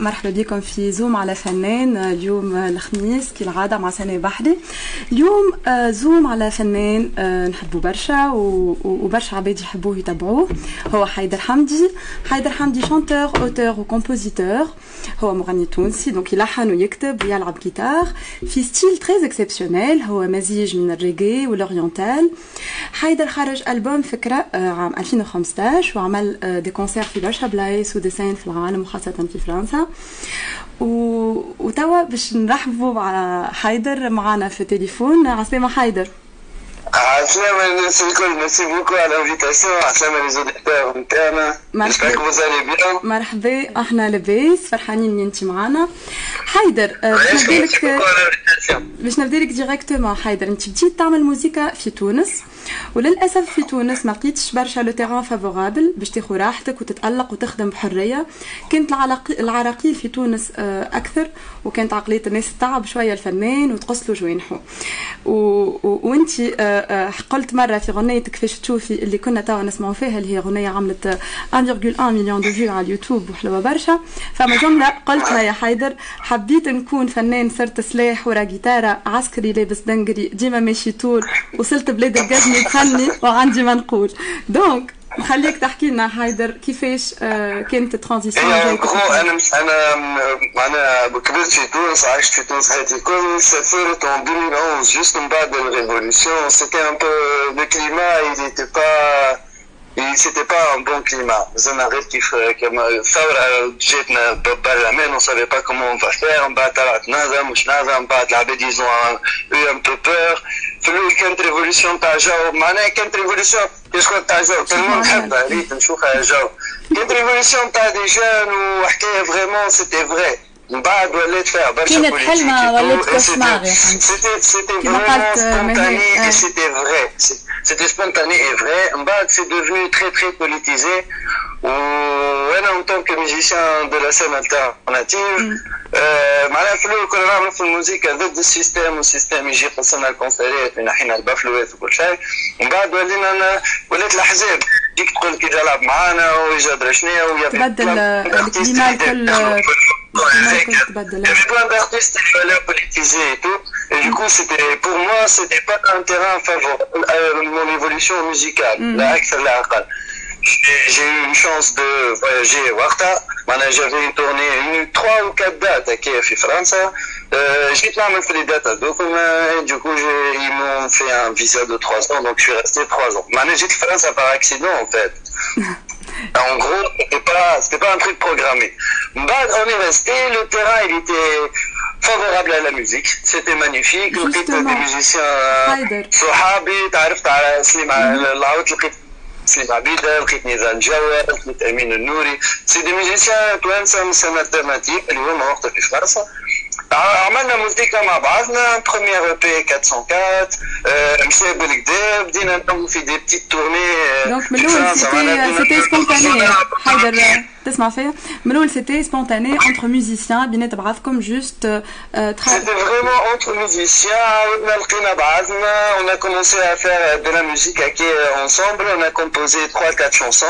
مرحبا بكم في زوم على فنان اليوم الخميس كالعادة مع سنة بحدي. اليوم زوم على فنان نحبه برشا وبرشا عباد يحبوه يتابعوه، هو حيدر حمدي. حيدر حمدي شانتور اوتور وكومبوزيتور، هو مغني تونسي دونك يلحن ويكتب ويلعب جيتار في ستيل تري اكسبسيونيل، هو مزيج من الريغي والاورينتال. حيدر خرج البوم فكرة عام 2015 وعمل دي كونسير في برشا بلايص وديسين في العالم وخاصة في فرنسا. وتوا باش نرحبوا مع حيدر معنا في التليفون. عسلامة حيدر. عسلامة الناس الكل، ميرسي بوكو على الانفيتاسيون. عسلامة ليزوديتور نتاعنا، جيسبيغ فوز الي بيان. مرحبا، احنا لاباس، فرحانين ان انت معنا. حيدر باش نبدالك ديريكتومون. حيدر انت بديت تعمل موسيقى في تونس وللاسف في تونس ما لقيتش برشا لو تيران فافورابل باش تاخذ راحتك وتتالق وتخدم بحريه. كانت العراقيل في تونس اكثر وكانت عقليه الناس تعب شويه الفنان وتقص له جوانحه. وانت قلت مره في غنيتك كيفاش تشوفي اللي كنا توا نسمعوا فيها اللي هي غنيه عملت 1.1 مليون دو فيو على اليوتيوب وحلوه برشا، فما جمله قلتها يا حيدر: حبيت نكون فنان صرت سلاح ورا جيتاره، عسكري لابس دنجري ديما ماشي طول، وصلت بلاد القزم تخلني وعندي ما نقول. دونك نخليك تحكي لنا حيدر كيفاش كانت الترانزيسيون جاية. انا كبرت في تونس، عشت في تونس حياتي الكل، سافرت en 2011 جست من بعد الريفوليسيون. سيتي ان بو لو كليما سيتي با ان بون كليما، زعما غير كيف الثوره جاتنا بالبرلمان اون سافي با كومون اون فا فيغ. من بعد طلعت نهضه مش نهضه، من بعد العباد يزون او ان بو بور. في الويل كانت ريفوليسيون تاع جو، معناها كانت ريفوليسيون كيشكون تاع جو تلمون نحبها ريت نشوفها جو، كانت ريفوليسيون تاع دي جون وحكايه فريمون سيتي فري. من بعد ولات فيها برشا بوليتيك، كانت حلمه ولات كوشمار، سيتي فريمون سبونتاني، سيتي فري، سيتي سبونتاني اي فري. من بعد سي دوفني تري تري بوليتيزي. وانا ان طونك ميوزيسيان دو لا سين التيرناتيف معناها في الاول كنا نعملوا في الموسيقى ضد السيستم، والسيستم يجي يقسمنا الكونسيرات ونحينا البافلوات وكل شيء. ومن بعد ولينا ولات الاحزاب تجيك تقول لك يجي يلعب معانا ويجي يدري شنو ويا تبدل الكلمه الكل تبدل. Il y avait plein d'artistes qu'il fallait politiser et tout. Et du coup, pour moi, c'était pas un terrain favorable à mon évolution musicale. J'ai eu une chance de voyager Warta. J'avais tourné 3 ou 4 dates à Kiev et France. J'ai même fait des dates à Document. Du coup, ils m'ont fait un visa de 3 ans, donc je suis resté 3 ans. J'ai été France par accident en fait. En gros, c'était pas un truc programmé. Bah, on est resté. Le terrain, il était favorable à la musique. C'était magnifique. Justement. Des musiciens. Sohabi, t'arrives, Slim, l'autre. سليم عبيده، لقيت نزار جواد، لقيت امين النوري، سيدي ميوزيسيان توانسه من سنه الترناتيف اللي هما وقتها في فرنسا. عملنا موسيقى مع بعضنا، بخومييغ بي 404 مشى بالكدا، بدينا نعملو في دي بتيت تورني. دونك من الاول سيتي سبونتاني حيدر، تسمع فيا؟ من الاول سيتي سبونتاني اونتر ميوزيسيان بينات بعضكم جوست سيتي فريمون اونتر ميوزيسيان. عاودنا لقينا بعضنا، اون ا كومونسي ا فيغ دو لا ميوزيك هكا اونسومبل، اون ا كومبوزي 3-4 شونسون،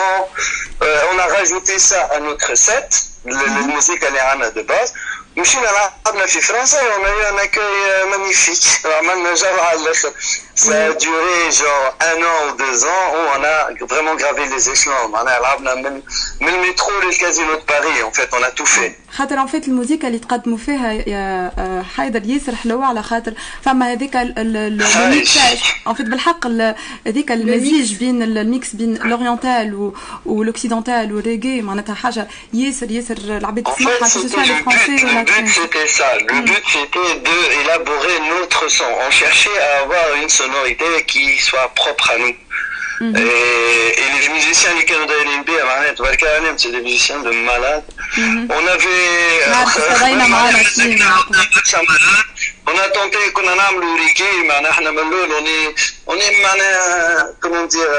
اون ا راجوتي سا ا نوتر سيت الموسيقى اللي عندنا دو باز. مشينا لعبنا في فرنسا وعملنا ان اكاي مانيفيك، عملنا جو على الاخر. سا ديوري جور 1 أو 2 ans و انا فريمون غرافي لي زيشلون، معناها لعبنا من المترو للكازينو دو باري. اون فيت اون ا تو في، خاطر اون فيت الموسيقى اللي تقدموا فيها يا حيدر ياسر حلوه، على خاطر فما هذيك الميكساج اون فيت بالحق، هذيك المزيج بين الميكس بين الاورينتال والاوكسيدونتال والريغي، معناتها حاجه ياسر ياسر العباد تسمعها في السوسيال الفرنسي. Le but c'était ça, le but c'était d'élaborer notre son. On cherchait à avoir une sonorité qui soit propre à nous. Et les musiciens du Canada LNB, c'est des musiciens de malades. On avait... On a tenté qu'on en ait le reggae, mais on est, comment dire...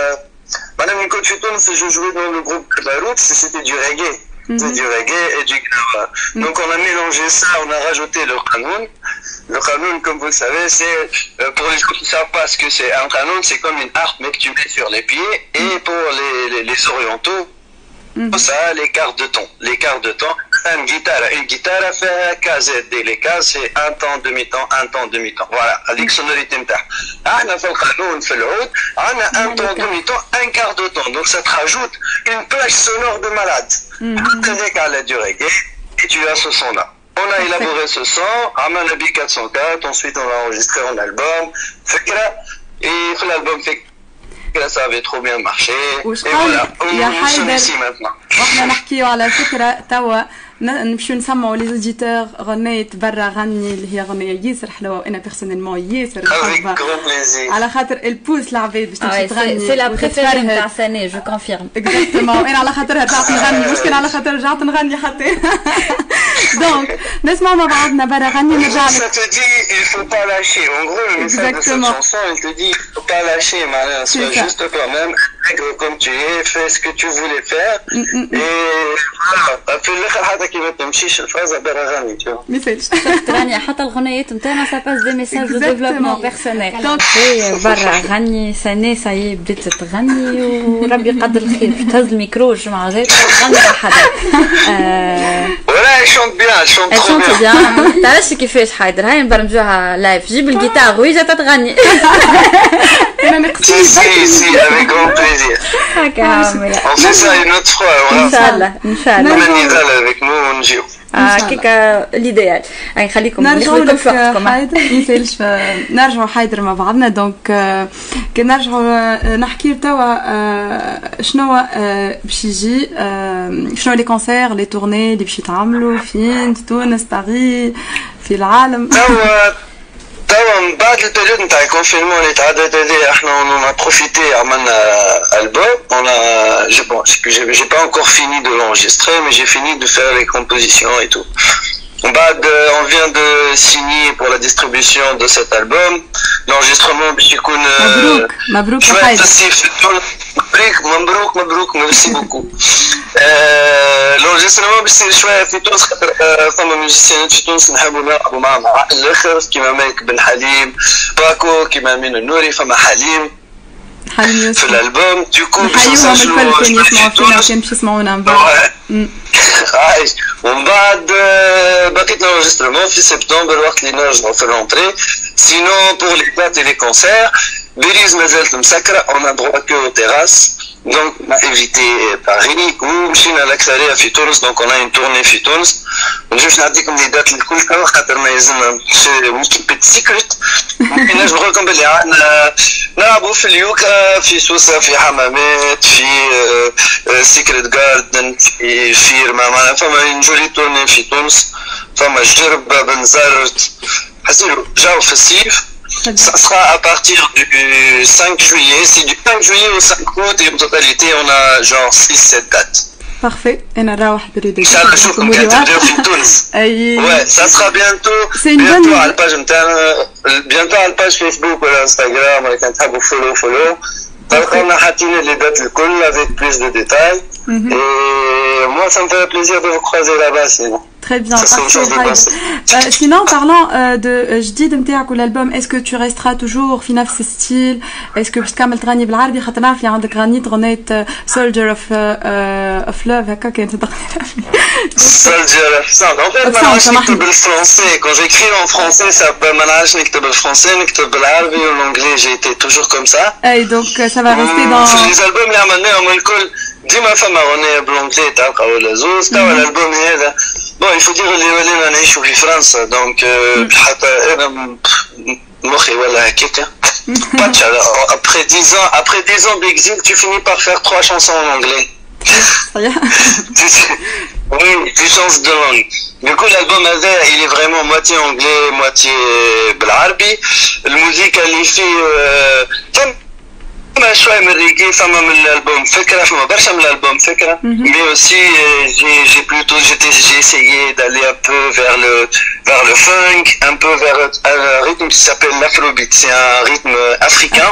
Madame Nicole Futon, je jouais dans le groupe La Route, c'était du reggae. C'est du reggae et du Gnawa. Donc on a mélangé ça, on a rajouté le qanun. Le qanun, comme vous le savez, c'est pour les gens qui ne savent pas ce que c'est un qanun, c'est comme une harpe mais que tu mets sur les pieds. Et pour les orientaux, ça a les quarts de ton. Les quarts de ton, une guitare. Une guitare fait casette. Les cases, c'est un temps, demi-temps, un temps, demi-temps. Voilà, avec sonorité. On a fait le qanun, on fait le oud, on a un temps, demi-temps, un quart de temps. Donc ça te rajoute une plage sonore de malade. Très à la durée. Et tu as ce son-là. On a élaboré ce son, Amanabi 404, ensuite on l'a enregistré en album, Fekra, et l'album Fekra, ça avait trop bien marché. Et voilà, on sonne ici maintenant. On va parler de Fekra, tawa, نمشيو نسمعوا لي زوديتور غنيت برا غني اللي هي غنيه ياسر حلوه وانا بيرسونيلمون ياسر حابه على خاطر البوس العباد باش تمشي تغني سي لا بريفيري نتاع سنه جو كونفيرم اكزاكتومون انا على خاطرها رجعت نغني المشكل على خاطر رجعت نغني حتى دونك نسمعوا مع بعضنا برا غني نرجع لك سا تي il faut pas lâcher en gros le message de cette chanson il te dit faut pas lâcher malin sois juste quand même comme tu es fais ce que tu voulais faire et voilà في الاخر حتى كي ما تمشيش الفازه برا غاني تو ميساج تراني حتى الغنيات نتاعنا سا باس دي ميساج دو ديفلوبمون بيرسونيل دونك برا غاني سنه ساي بدات تغني وربي يقدر الخير تهز الميكرو الجمعه جات تغني وحدها ولا شونت بيان شونت شونت بيان تعرفش كيفاش حيدر هاي نبرمجوها لايف جيب الجيتار وهي جات تغني انا نقتي سي سي افيك كرون بليزير هكا عامله سي ساي نوت فوا ان شاء الله ان شاء الله ونجيو كيكا ليديال نخليكم نخليكم في وقتكم نرجعوا حيدر مع بعضنا دونك كي نرجعوا نحكي توا شنو باش يجي شنو لي كونسير لي تورني اللي باش تعملوا فين في تونس باريس في العالم توا من بعد البيريود نتاع الكونفينمون اللي تعدات هذه احنا اون ا بروفيتي عملنا البوم اون ا جو بونس كو جي با انكور فيني دو لونجستري مي جي فيني دو فير لي كومبوزيسيون اي تو من بعد اون فيان دو سيني بور لا ديستريبيسيون دو سيت البوم لونجسترمون باش يكون مبروك مبروك حايد مبروك مبروك ميرسي بوكو لونجسترمون باش يصير شويه في تونس خاطر فما ميوزيسيانات في تونس نحبوا نلعبوا معاهم على الاخر كيما مالك بن حليم باكو كيما مين النوري فما حليم في الالبوم دوكو باش نسجلوا نحيوهم الفلسطينيين يسمعوا فينا باش يسمعونا من بعد عايش ومن بعد بقيت لونجسترمون في سبتمبر وقت اللي نرجعوا في الرونتري سينو بور لي بات اي لي كونسير بيريز مازالت مسكره اون ا دروا كو تيراس دونك نافيتي باريس ومشينا الاكثريه في تونس دونك اون اون تورني في تونس باش نعطيكم لي دات الكل خاطر ما يلزمنا ماشي بيت سيكريت ممكن نجبر لكم باللي عندنا نلعبوا في اليوكا في سوسه في حمامات في سيكريت جاردن في فيرما معناها فما نجولي تورني في تونس فما جربه بنزرت حسيلو جو في الصيف Ça sera à partir du 5 juillet, c'est du 5 juillet au 5 août et en totalité on a genre 6-7 dates. Parfait, et on aura une période de temps. Ouais, ça sera bientôt, bientôt à la page, bientôt à la page Facebook ou Instagram avec un tab follow. On a hâtiné les dates du col avec plus de détails. Et moi, ça me fait plaisir de vous croiser là-bas, sinon. Très bien. Sinon, parlant de Jdid Mteak ou l'album, est-ce que tu resteras toujours Finaf ce style? Est-ce que Kamel Trani Blarbi Khatnaf, il y a un granit, Ronette Soldier of Love, Haka, qui est Soldier of Sound. En fait, Manach Niktebel français. Quand j'écris en français, ça peut Manach Niktebel français, Niktebel Arbi ou l'anglais, j'ai été toujours comme ça. Et donc, ça va rester dans. Les albums, les amener en molcol. ديما فما اغنيه بلونجلي تعرفها ولا زوز توا الالبوم هذا بون يفو دير اللي ولينا نعيشو في فرنسا دونك حتى انا مخي ولا هكاكا باتش ابخي 10 ans d'exil tu finis par faire 3 chansons en anglais oui tu changes de langue du coup l'album هذا il est vraiment moitié anglais moitié بالعربي الموسيقى اللي فيه فما شوية من الريكي فما من الألبوم فكرة فما برشا من الألبوم فكرة mais aussi j'ai plutôt j'ai essayé d'aller un peu vers le funk un peu vers un rythme qui s'appelle l'Afrobeat c'est un rythme africain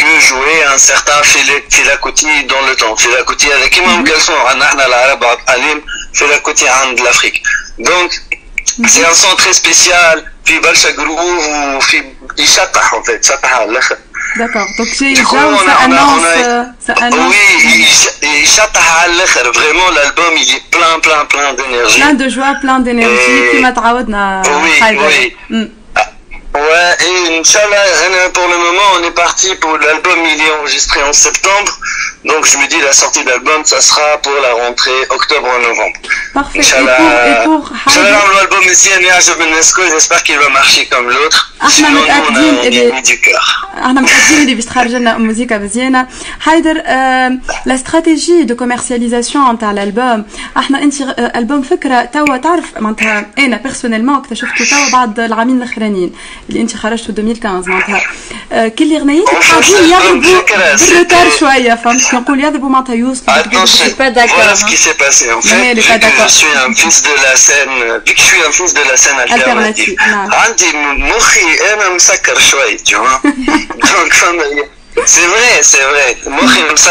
que jouait un certain Fela Kuti dans le temps Fela Kuti avec Imam Kalsoum نحن العرب عالم Fela Kuti عند l'Afrique donc c'est un son très spécial في برشا groove وفي يشطح en fait يشطح على الآخر D'accord, donc j'ai déjà Oui, j'attaque à l'autre. Vraiment, l'album, il est plein d'énergie. Plein de joie, plein d'énergie. Puis, oui. Ouais, et Inch'Allah, pour le moment, on est parti pour l'album, il est enregistré en septembre. Donc, je me dis, la sortie d'album, ça sera pour la rentrée octobre ou novembre. Parfait. Inch'Allah, l'album ici, j'espère qu'il va marcher comme l'autre. Sinon, nous, on a mis du cœur. Haider, la stratégie de commercialisation de l'album, l'album Fekra, personnellement, je l'ai découvert اللي انت خرجته 2015 معناتها كل غنيتك قاعدين يضربوا بالروتار شويه فهمت شنو نقول يضربوا معناتها يوصلوا فوالا سكي سي باسي ان فيت جو سوي ان فيس دو لا سين فيك شوي ان فيس دو لا سين التيرناتيف عندي مخي انا مسكر شويه تشوف دونك فهمت C'est vrai. Moi, je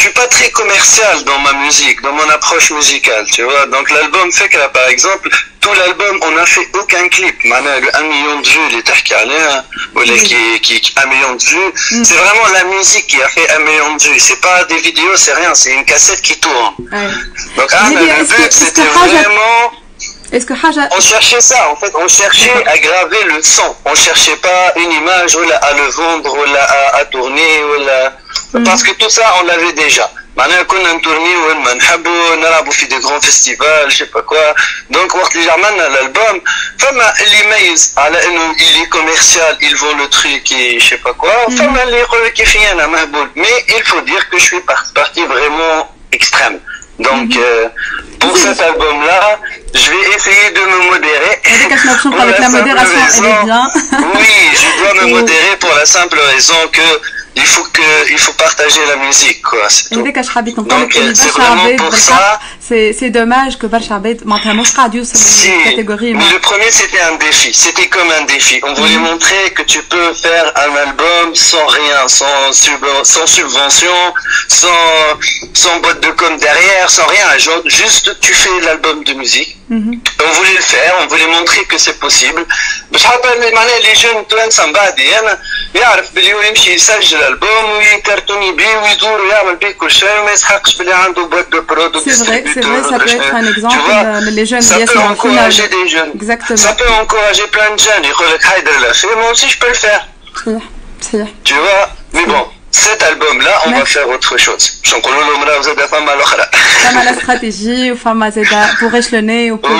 suis pas très commercial dans ma musique, dans mon approche musicale, tu vois. Donc l'album fait que, par exemple, tout l'album, on n'a fait aucun clip. Le 1 million de vues, les Tarkaniens, qui 1 million de vues, c'est vraiment la musique qui a fait 1 million de vues. C'est pas des vidéos, c'est rien, c'est une cassette qui tourne. Donc le but, c'était vraiment... On cherchait ça, en fait, on cherchait à graver le son. On cherchait pas une image ou à le vendre ou à tourner ou parce que tout ça on l'avait déjà. Maintenant qu'on a tourné ou on a fait des grands festivals, je sais pas quoi. Donc l'album, femme l'emails, il est commercial, il vend le truc et je sais pas quoi. Femme qui fait un amahboul. Mais il faut dire que je suis parti vraiment extrême. Donc pour cet album-là, je vais essayer de me modérer. Avec la modération, elle est bien. Oui, je dois me modérer pour la simple raison que il faut partager la musique, quoi. Donc c'est vraiment pour ça. C'est dommage que Barra Ghani maintenant radio c'est une catégorie. Mais le premier c'était un défi, c'était comme un défi. On voulait montrer que tu peux faire un album sans rien, sans subvention, sans boîte de com derrière, sans rien. Genre, juste tu fais l'album de musique. On voulait le faire, on voulait montrer que c'est possible. Je rappelle les jeunes tournent sans badine. يعرف بلي هو يمشي يسجل البوم ويكرتوني بيه ويدور ويعمل بيه كل شيء وما يسحقش بلي عنده بواد دو برودو ديستريبيوتور سا بو اتر ان اكزامبل من لي جون اللي يسمعوا فينا سا بو انكوراجي بلان دو جون يقول لك حيدر لا شي مو سي جو بو الفير صحيح tu vois mais bon cet album là on va faire autre chose باش نقولوا لهم راه زاد فما الاخرى فما لا استراتيجي وفما زاد pour échelonner ou pour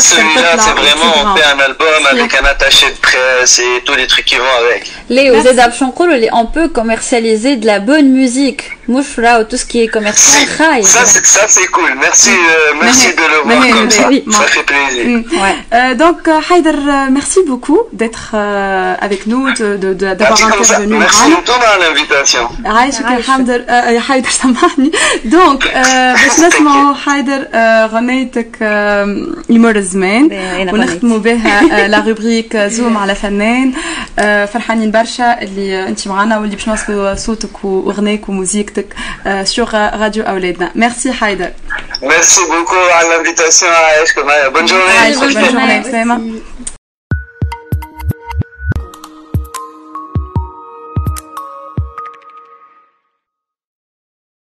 celui-là c'est vraiment on fait un album avec un attaché de presse et tous les trucs qui vont avec les زاد باش نقولوا لي on peut commercialiser de la bonne musique مش راهو tout ce qui est commercial خايب ça c'est cool merci de le voir comme ça ça fait plaisir donc Haider merci beaucoup d'être avec nous d'avoir intervenu l'invitation. Haider سامحني. Donc باش نسمعوا حيدر غنيتك يمر الزمان ونختموا بها لا روبريك زوم على فنان فرحانين برشا اللي انت معنا واللي باش نوصلوا صوتك وغناك وموزيكتك سور راديو اولادنا. ميرسي حيدر. ميرسي بوكو على الانفيتاسيون عايشكم معايا. بون جورني. بون جورني.